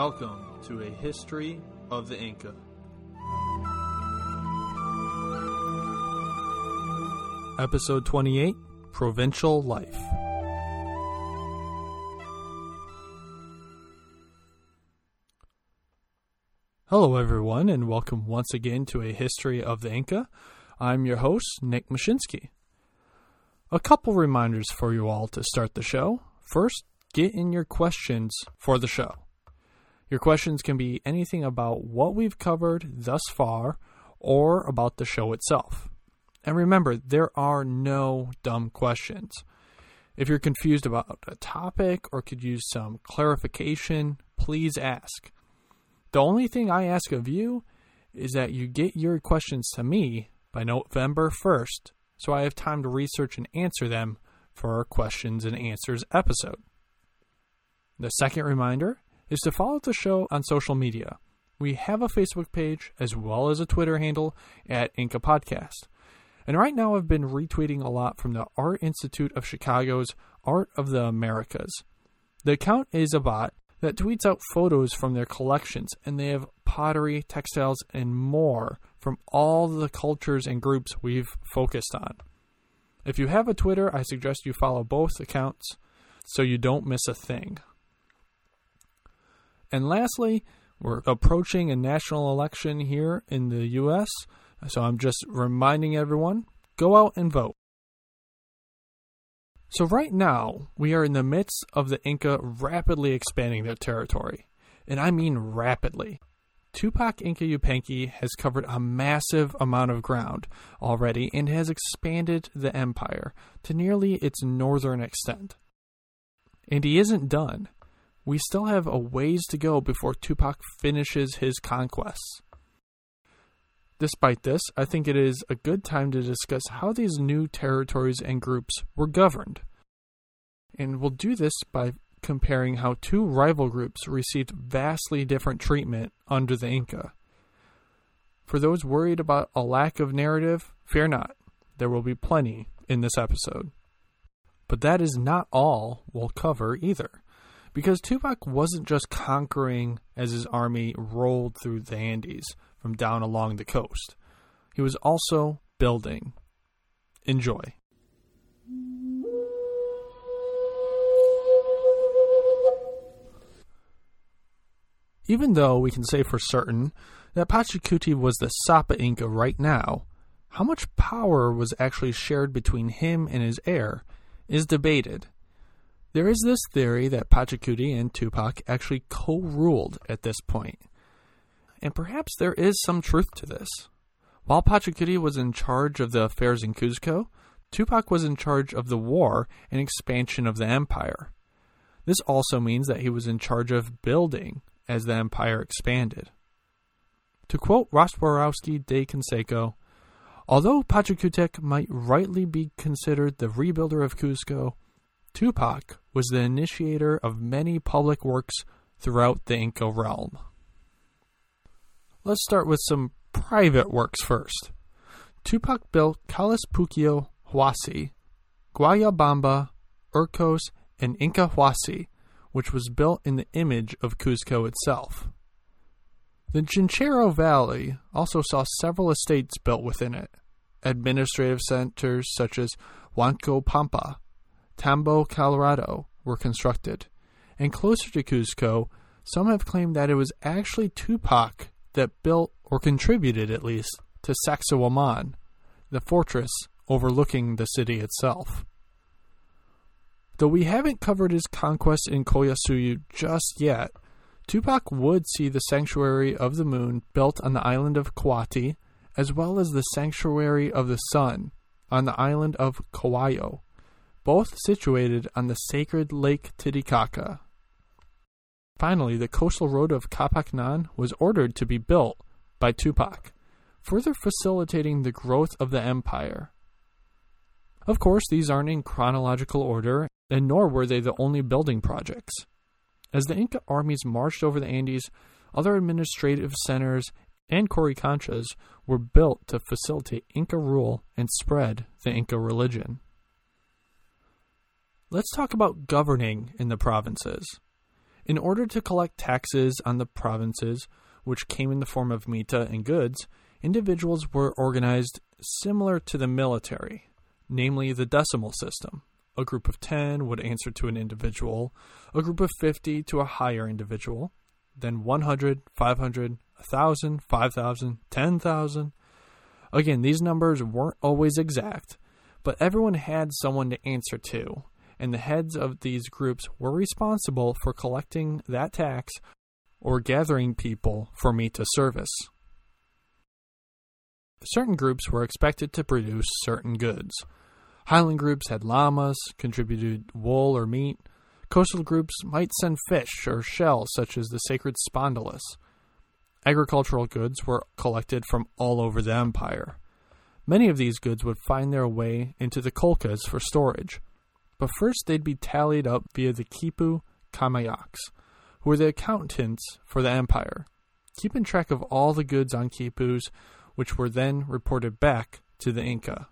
Welcome to A History of the Inca. Episode 28, Provincial Life. Hello everyone, and welcome once again to A History of the Inca. I'm your host, Nick Mashinsky. A couple reminders for you all to start the show. First, get in your questions for the show. Your questions can be anything about what we've covered thus far or about the show itself. And remember, there are no dumb questions. If you're confused about a topic or could use some clarification, please ask. The only thing I ask of you is that you get your questions to me by November 1st, so I have time to research and answer them for our questions and answers episode. The second reminder is to follow the show on social media. We have a Facebook page as well as a Twitter handle at Inca Podcast. And right now I've been retweeting a lot from the Art Institute of Chicago's Art of the Americas. The account is a bot that tweets out photos from their collections, and they have pottery, textiles, and more from all the cultures and groups we've focused on. If you have a Twitter, I suggest you follow both accounts so you don't miss a thing. And lastly, we're approaching a national election here in the U.S., so I'm just reminding everyone, go out and vote. So right now, we are in the midst of the Inca rapidly expanding their territory. And I mean rapidly. Tupac Inca Yupanqui has covered a massive amount of ground already and has expanded the empire to nearly its northern extent. And he isn't done. We still have a ways to go before Tupac finishes his conquests. Despite this, I think it is a good time to discuss how these new territories and groups were governed. And we'll do this by comparing how two rival groups received vastly different treatment under the Inca. For those worried about a lack of narrative, fear not. There will be plenty in this episode. But that is not all we'll cover either. Because Tupac wasn't just conquering as his army rolled through the Andes from down along the coast. He was also building. Enjoy. Even though we can say for certain that Pachacuti was the Sapa Inca right now, how much power was actually shared between him and his heir is debated. There is this theory that Pachacuti and Tupac actually co-ruled at this point. And perhaps there is some truth to this. While Pachacuti was in charge of the affairs in Cuzco, Tupac was in charge of the war and expansion of the empire. This also means that he was in charge of building as the empire expanded. To quote Rostworowski de Canseco, although Pachacutec might rightly be considered the rebuilder of Cuzco, Tupac was the initiator of many public works throughout the Inca realm. Let's start with some private works first. Tupac built Calispuquio Huasi, Guayabamba, Urcos, and Inca Huasi, which was built in the image of Cuzco itself. The Chinchero Valley also saw several estates built within it, administrative centers such as Huanco Pampa, Tambo Colorado were constructed, and closer to Cuzco, some have claimed that it was actually Tupac that built, or contributed at least, to Sacsayhuaman, the fortress overlooking the city itself. Though we haven't covered his conquest in Koyasuyu just yet, Tupac would see the Sanctuary of the Moon built on the island of Kauati, as well as the Sanctuary of the Sun on the island of Kauaiyo, both situated on the sacred Lake Titicaca. Finally, the coastal road of Capacnan was ordered to be built by Tupac, further facilitating the growth of the empire. Of course, these aren't in chronological order, and nor were they the only building projects. As the Inca armies marched over the Andes, other administrative centers and coricanchas were built to facilitate Inca rule and spread the Inca religion. Let's talk about governing in the provinces. In order to collect taxes on the provinces, which came in the form of mita and goods, individuals were organized similar to the military, namely the decimal system. A group of 10 would answer to an individual, a group of 50 to a higher individual, then 100, 500, 1,000, 5,000, 10,000. Again, these numbers weren't always exact, but everyone had someone to answer to, and the heads of these groups were responsible for collecting that tax or gathering people for mita service. Certain groups were expected to produce certain goods. Highland groups had llamas, contributed wool or meat. Coastal groups might send fish or shells such as the sacred spondylus. Agricultural goods were collected from all over the empire. Many of these goods would find their way into the colcas for storage. But first they'd be tallied up via the Kipu Kamayacs, who were the accountants for the empire, keeping track of all the goods on Kipus, which were then reported back to the Inca.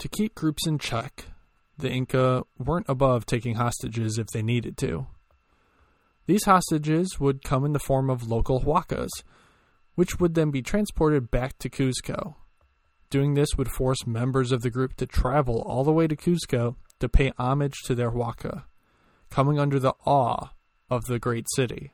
To keep groups in check, the Inca weren't above taking hostages if they needed to. These hostages would come in the form of local huacas, which would then be transported back to Cuzco. Doing this would force members of the group to travel all the way to Cuzco to pay homage to their huaca, coming under the awe of the great city.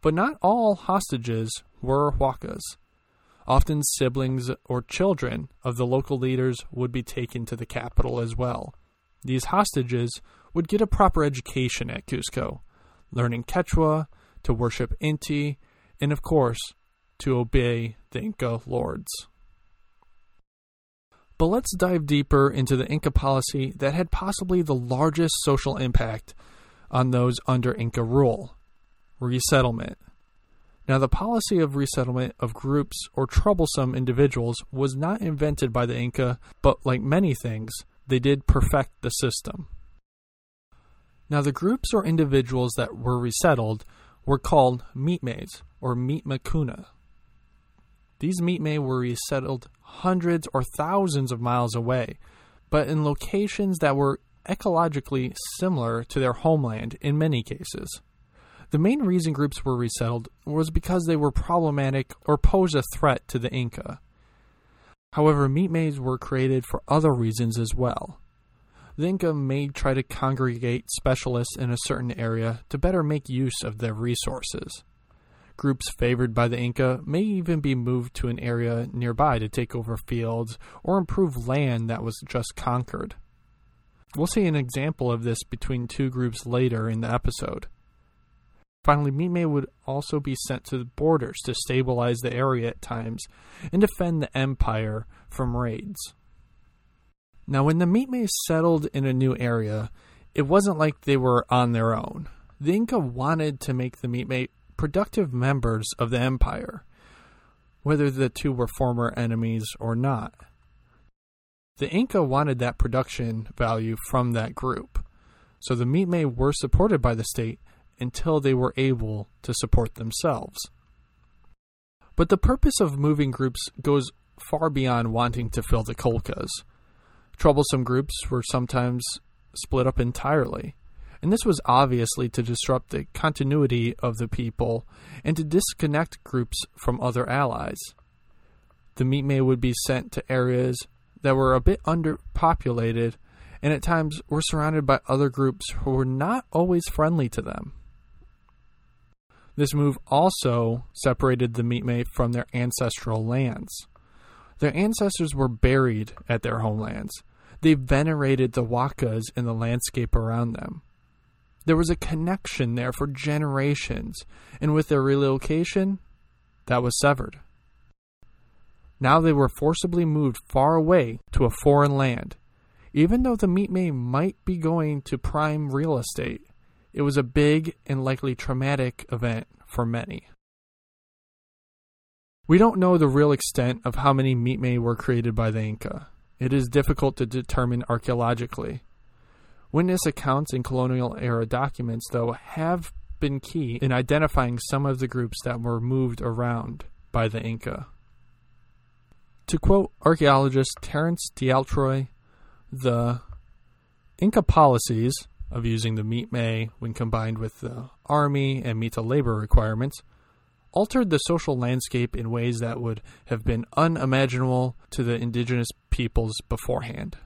But not all hostages were huacas. Often siblings or children of the local leaders would be taken to the capital as well. These hostages would get a proper education at Cuzco, learning Quechua, to worship Inti, and of course, to obey the Inca lords. But let's dive deeper into the Inca policy that had possibly the largest social impact on those under Inca rule: resettlement. Now, the policy of resettlement of groups or troublesome individuals was not invented by the Inca, but like many things, they did perfect the system. Now, the groups or individuals that were resettled were called mitmaes or mitmacuna. These mitmae were resettled hundreds or thousands of miles away, but in locations that were ecologically similar to their homeland in many cases. The main reason groups were resettled was because they were problematic or posed a threat to the Inca. However, mitmaes were created for other reasons as well. The Inca may try to congregate specialists in a certain area to better make use of their resources. Groups favored by the Inca may even be moved to an area nearby to take over fields or improve land that was just conquered. We'll see an example of this between two groups later in the episode. Finally, mitmae would also be sent to the borders to stabilize the area at times and defend the empire from raids. Now, when the mitmae settled in a new area, it wasn't like they were on their own. The Inca wanted to make the mitmae productive members of the empire, whether the two were former enemies or not. The Inca wanted that production value from that group, so the mitmae were supported by the state until they were able to support themselves. But the purpose of moving groups goes far beyond wanting to fill the colcas. Troublesome groups were sometimes split up entirely, and this was obviously to disrupt the continuity of the people and to disconnect groups from other allies. The mitmae would be sent to areas that were a bit underpopulated and at times were surrounded by other groups who were not always friendly to them. This move also separated the mitmae from their ancestral lands. Their ancestors were buried at their homelands. They venerated the huacas and the landscape around them. There was a connection there for generations, and with their relocation, that was severed. Now they were forcibly moved far away to a foreign land. Even though the mitmae might be going to prime real estate, it was a big and likely traumatic event for many. We don't know the real extent of how many mitmae were created by the Inca. It is difficult to determine archaeologically. Witness accounts in colonial-era documents, though, have been key in identifying some of the groups that were moved around by the Inca. To quote archaeologist Terence D'Altroy, the Inca policies of using the mitmae when combined with the army and Mita labor requirements altered the social landscape in ways that would have been unimaginable to the indigenous peoples beforehand.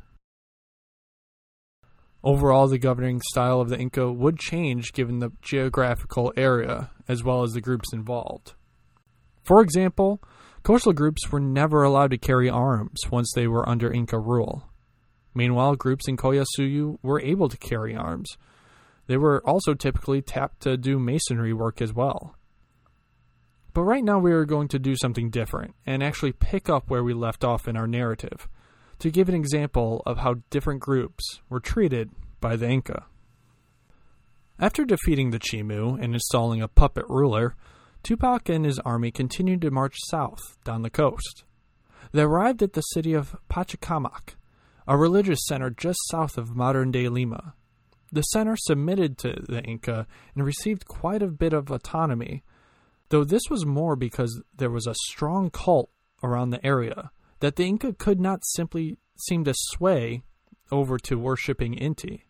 Overall, the governing style of the Inca would change given the geographical area as well as the groups involved. For example, coastal groups were never allowed to carry arms once they were under Inca rule. Meanwhile, groups in Koyasuyu were able to carry arms. They were also typically tapped to do masonry work as well. But right now we are going to do something different and actually pick up where we left off in our narrative to give an example of how different groups were treated by the Inca. After defeating the Chimu and installing a puppet ruler, Tupac and his army continued to march south down the coast. They arrived at the city of Pachacamac, a religious center just south of modern-day Lima. The center submitted to the Inca and received quite a bit of autonomy, though this was more because there was a strong cult around the area that the Inca could not simply seem to sway over to worshipping Inti.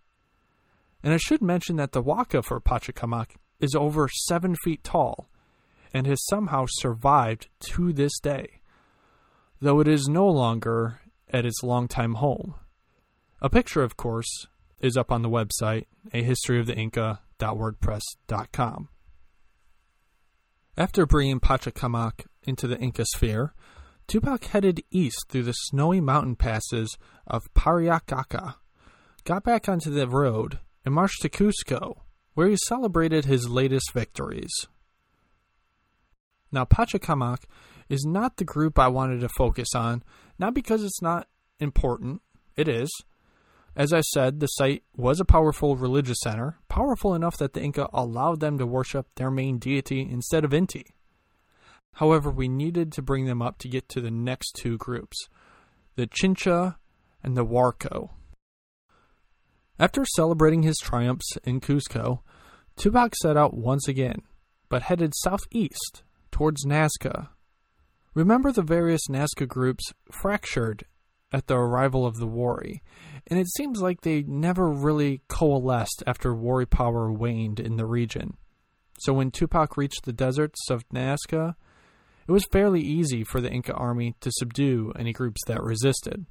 And I should mention that the huaca for Pachacamac is over 7 feet tall and has somehow survived to this day, though it is no longer at its longtime home. A picture, of course, is up on the website, ahistoryoftheinca.wordpress.com. After bringing Pachacamac into the Inca sphere, Tupac headed east through the snowy mountain passes of Pariacaca, got back onto the road, and marched to Cusco, where he celebrated his latest victories. Now, Pachacamac is not the group I wanted to focus on, not because it's not important. It is. As I said, the site was a powerful religious center, powerful enough that the Inca allowed them to worship their main deity instead of Inti. However, we needed to bring them up to get to the next two groups, the Chincha and the Warco. After celebrating his triumphs in Cusco, Tupac set out once again, but headed southeast towards Nazca. Remember, the various Nazca groups fractured at the arrival of the Wari, and it seems like they never really coalesced after Wari power waned in the region. So when Tupac reached the deserts of Nazca, it was fairly easy for the Inca army to subdue any groups that resisted.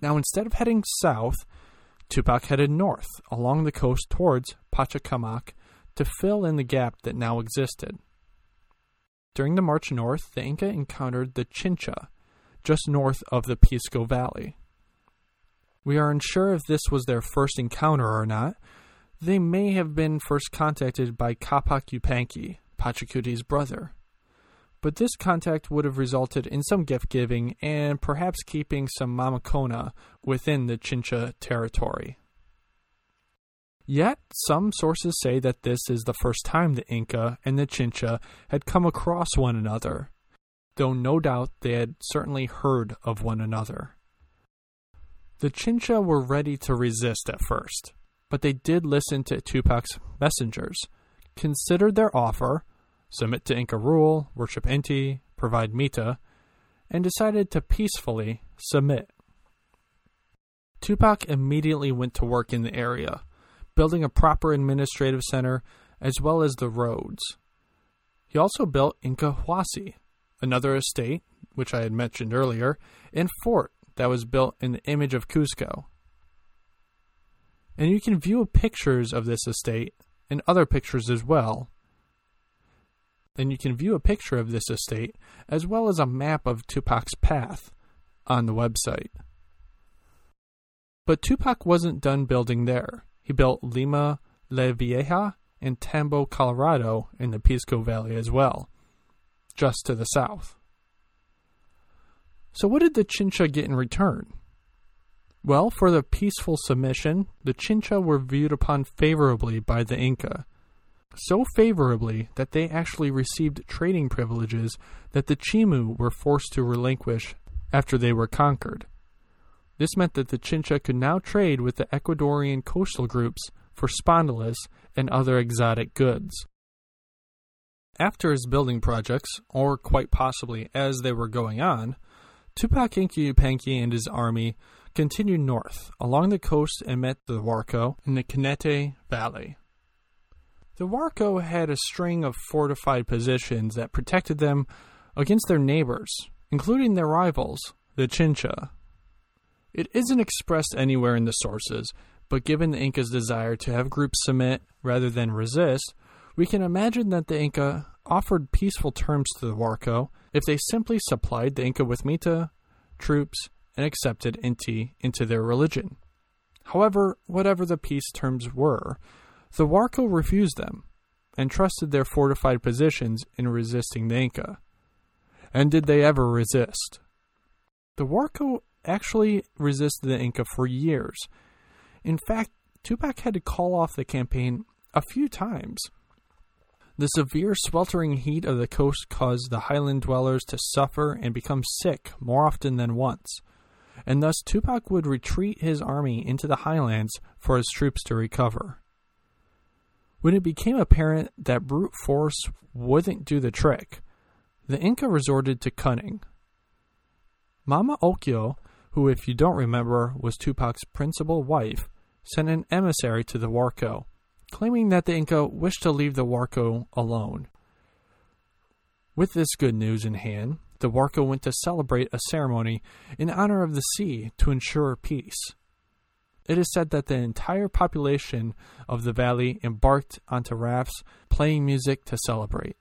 Now, instead of heading south, Tupac headed north along the coast towards Pachacamac to fill in the gap that now existed. During the march north, the Inca encountered the Chincha, just north of the Pisco Valley. We are unsure if this was their first encounter or not. They may have been first contacted by Tupac Yupanqui, Pachacuti's brother. But this contact would have resulted in some gift-giving and perhaps keeping some mamacona within the Chincha territory. Yet, some sources say that this is the first time the Inca and the Chincha had come across one another, though no doubt they had certainly heard of one another. The Chincha were ready to resist at first, but they did listen to Tupac's messengers, considered their offer, submit to Inca rule, worship Inti, provide Mita, and decided to peacefully submit. Tupac immediately went to work in the area, building a proper administrative center, as well as the roads. He also built Inca Huasi, another estate, which I had mentioned earlier, and fort that was built in the image of Cusco. And you can view pictures of this estate and other pictures as well. And you can view a picture of this estate as well as a map of Tupac's path on the website. But Tupac wasn't done building there. He built Lima, La Vieja, and Tambo, Colorado in the Pisco Valley as well, just to the south. So what did the Chincha get in return? Well, for the peaceful submission, the Chincha were viewed upon favorably by the Inca, so favorably that they actually received trading privileges that the Chimu were forced to relinquish after they were conquered. This meant that the Chincha could now trade with the Ecuadorian coastal groups for spondylis and other exotic goods. After his building projects, or quite possibly as they were going on, Tupac Inca Yupanqui and his army continued north along the coast and met the Warco in the Cañete Valley. The Huarco had a string of fortified positions that protected them against their neighbors, including their rivals, the Chincha. It isn't expressed anywhere in the sources, but given the Inca's desire to have groups submit rather than resist, we can imagine that the Inca offered peaceful terms to the Huarco if they simply supplied the Inca with Mita, troops, and accepted Inti into their religion. However, whatever the peace terms were, the Huarco refused them and trusted their fortified positions in resisting the Inca. And did they ever resist? The Huarco actually resisted the Inca for years. In fact, Tupac had to call off the campaign a few times. The severe sweltering heat of the coast caused the highland dwellers to suffer and become sick more often than once, and thus Tupac would retreat his army into the highlands for his troops to recover. When it became apparent that brute force wouldn't do the trick, the Inca resorted to cunning. Mama Ocllo, who if you don't remember was Tupac's principal wife, sent an emissary to the Huarco, claiming that the Inca wished to leave the Huarco alone. With this good news in hand, the Huarco went to celebrate a ceremony in honor of the sea to ensure peace. It is said that the entire population of the valley embarked onto rafts, playing music to celebrate.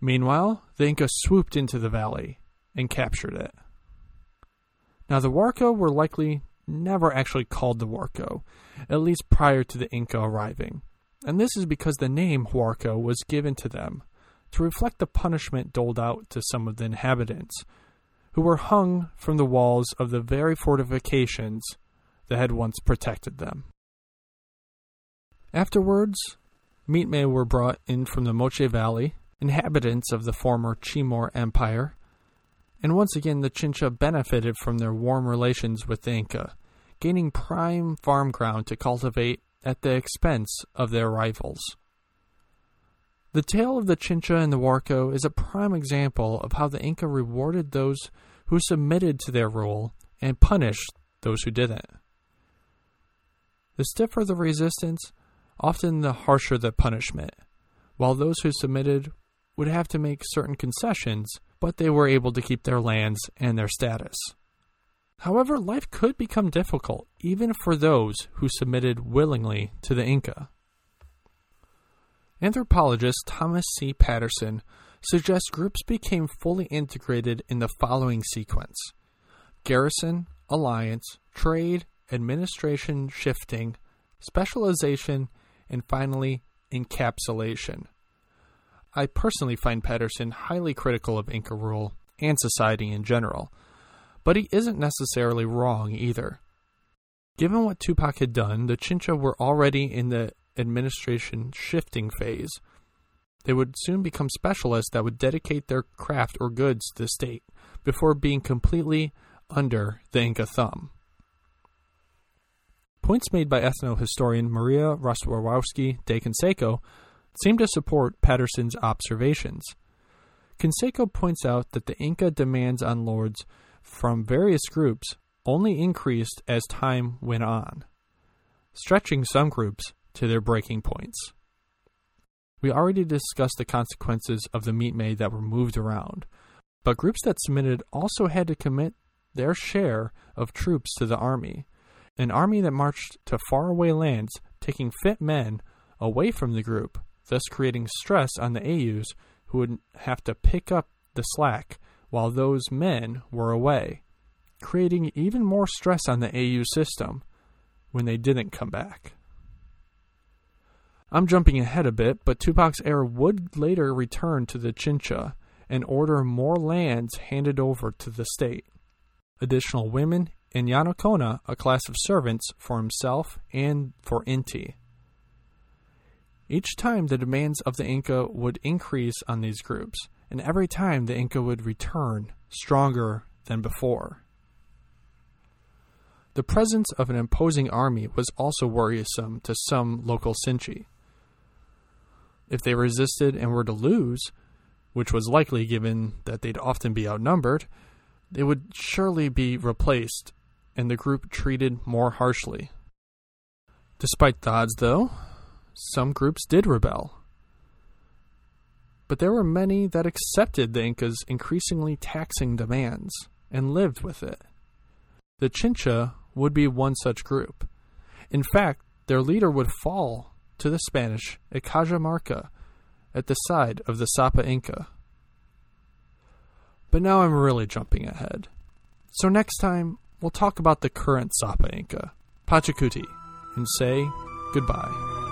Meanwhile, the Inca swooped into the valley and captured it. Now, the Huarco were likely never actually called the Huarco, at least prior to the Inca arriving, and this is because the name Huarco was given to them to reflect the punishment doled out to some of the inhabitants, who were hung from the walls of the very fortifications that had once protected them. Afterwards, mitmae were brought in from the Moche Valley, inhabitants of the former Chimor Empire, and once again the Chincha benefited from their warm relations with the Inca, gaining prime farm ground to cultivate at the expense of their rivals. The tale of the Chincha and the Huarco is a prime example of how the Inca rewarded those who submitted to their rule and punished those who didn't. The stiffer the resistance, often the harsher the punishment, while those who submitted would have to make certain concessions, but they were able to keep their lands and their status. However, life could become difficult, even for those who submitted willingly to the Inca. Anthropologist Thomas C. Patterson suggests groups became fully integrated in the following sequence: garrison, alliance, trade, administration shifting, specialization, and finally, encapsulation. I personally find Patterson highly critical of Inca rule and society in general, but he isn't necessarily wrong either. Given what Tupac had done, the Chincha were already in the administration shifting phase. They would soon become specialists that would dedicate their craft or goods to the state before being completely under the Inca thumb. Points made by ethnohistorian Maria Rostworowski de Canseco seem to support Patterson's observations. Canseco points out that the Inca demands on lords from various groups only increased as time went on, stretching some groups to their breaking points. We already discussed the consequences of the mitmae that were moved around, but groups that submitted also had to commit their share of troops to the army, an army that marched to faraway lands, taking fit men away from the group, thus creating stress on the Ayus, who would have to pick up the slack while those men were away, creating even more stress on the Ayu system when they didn't come back. I'm jumping ahead a bit, but Tupac's heir would later return to the Chincha and order more lands handed over to the state, additional women, and Yanocona, a class of servants for himself and for Inti. Each time the demands of the Inca would increase on these groups, and every time the Inca would return stronger than before. The presence of an imposing army was also worrisome to some local Sinchi. If they resisted and were to lose, which was likely given that they'd often be outnumbered, they would surely be replaced and the group treated more harshly. Despite the odds, though, some groups did rebel. But there were many that accepted the Inca's increasingly taxing demands and lived with it. The Chincha would be one such group. In fact, their leader would fall to the Spanish at Cajamarca at the side of the Sapa Inca. But now I'm really jumping ahead. So next time, we'll talk about the current Sapa Inca, Pachacuti, and say goodbye.